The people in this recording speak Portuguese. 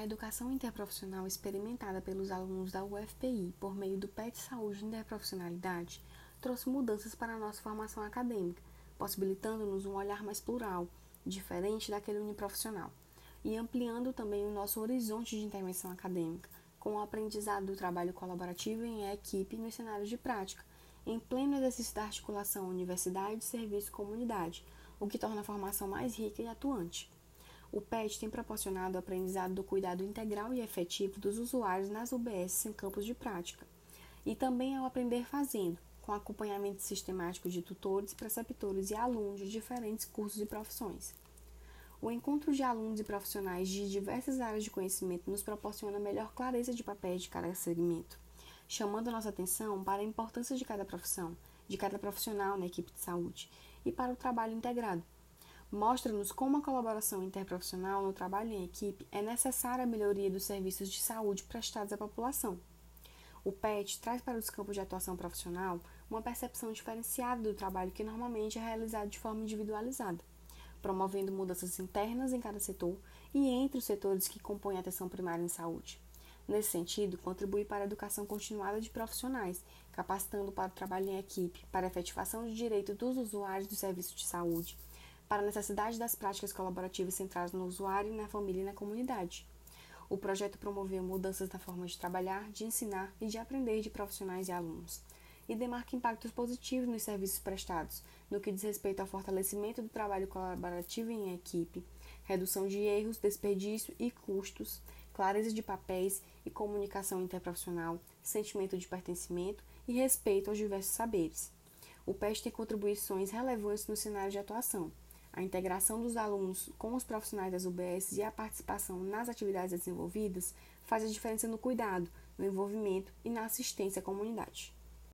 A educação interprofissional experimentada pelos alunos da UFPI por meio do PET Saúde e Interprofissionalidade trouxe mudanças para a nossa formação acadêmica, possibilitando-nos um olhar mais plural, diferente daquele uniprofissional, e ampliando também o nosso horizonte de intervenção acadêmica, com o aprendizado do trabalho colaborativo em equipe nos cenários de prática, em pleno exercício da articulação universidade, serviço e comunidade, o que torna a formação mais rica e atuante. O PET tem proporcionado o aprendizado do cuidado integral e efetivo dos usuários nas UBS em campos de prática, e também ao aprender fazendo, com acompanhamento sistemático de tutores, preceptores e alunos de diferentes cursos e profissões. O encontro de alunos e profissionais de diversas áreas de conhecimento nos proporciona melhor clareza de papéis de cada segmento, chamando nossa atenção para a importância de cada profissão, de cada profissional na equipe de saúde e para o trabalho integrado. Mostra-nos como a colaboração interprofissional no trabalho em equipe é necessária à melhoria dos serviços de saúde prestados à população. O PET traz para os campos de atuação profissional uma percepção diferenciada do trabalho que normalmente é realizado de forma individualizada, promovendo mudanças internas em cada setor e entre os setores que compõem a atenção primária em saúde. Nesse sentido, contribui para a educação continuada de profissionais, capacitando para o trabalho em equipe, para a efetivação de direitos dos usuários do serviço de saúde, para a necessidade das práticas colaborativas centradas no usuário, na família e na comunidade. O projeto promoveu mudanças na forma de trabalhar, de ensinar e de aprender de profissionais e alunos, e demarca impactos positivos nos serviços prestados, no que diz respeito ao fortalecimento do trabalho colaborativo em equipe, redução de erros, desperdício e custos, clareza de papéis e comunicação interprofissional, sentimento de pertencimento e respeito aos diversos saberes. O PES tem contribuições relevantes no cenário de atuação, a integração dos alunos com os profissionais das UBS e a participação nas atividades desenvolvidas faz a diferença no cuidado, no envolvimento e na assistência à comunidade.